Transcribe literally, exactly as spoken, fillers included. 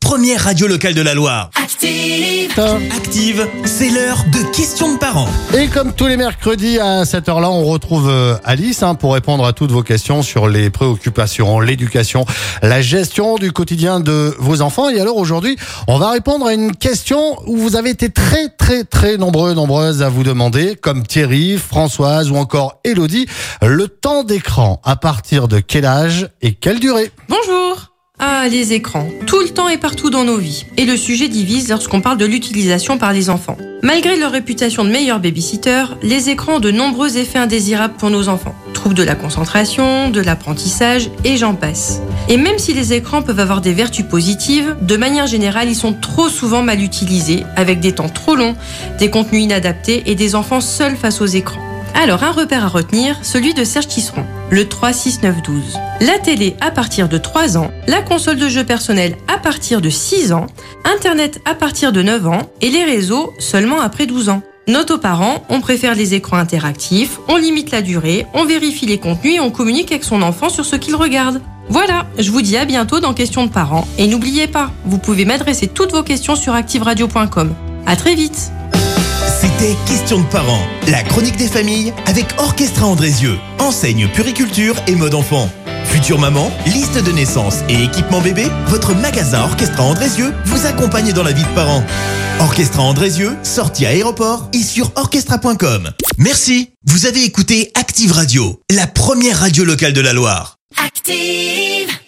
première radio locale de la Loire. Active, Active, c'est l'heure de questions de parents. Et comme tous les mercredis à cette heure-là, on retrouve Alice hein, pour répondre à toutes vos questions sur les préoccupations, l'éducation, la gestion du quotidien de vos enfants. Et alors aujourd'hui, on va répondre à une question où vous avez été très très très nombreux, nombreuses à vous demander, comme Thierry, Françoise ou encore Élodie, le temps d'écran, à partir de quel âge et quelle durée? Bonjour. Ah, les écrans, tout le temps et partout dans nos vies. Et le sujet divise lorsqu'on parle de l'utilisation par les enfants. Malgré leur réputation de meilleurs babysitters, les écrans ont de nombreux effets indésirables pour nos enfants. Troubles de la concentration, de l'apprentissage, et j'en passe. Et même si les écrans peuvent avoir des vertus positives, de manière générale, ils sont trop souvent mal utilisés, avec des temps trop longs, des contenus inadaptés et des enfants seuls face aux écrans. Alors un repère à retenir, celui de Serge Tisseron, le trois six neuf douze. La télé à partir de trois ans, la console de jeux personnels à partir de six ans, Internet à partir de neuf ans et les réseaux seulement après douze ans. Note aux parents, on préfère les écrans interactifs, on limite la durée, on vérifie les contenus et on communique avec son enfant sur ce qu'il regarde. Voilà, je vous dis à bientôt dans Questions de parents et n'oubliez pas, vous pouvez m'adresser toutes vos questions sur active radio point com. À très vite. C'était Questions de parents, la chronique des familles avec Orchestra Andrézieux, enseigne puriculture et mode enfant. Future maman, liste de naissance et équipement bébé, votre magasin Orchestra Andrézieux vous accompagne dans la vie de parents. Orchestra Andrézieux, sortie à aéroport et sur orchestra point com. Merci, vous avez écouté Active Radio, la première radio locale de la Loire. Active!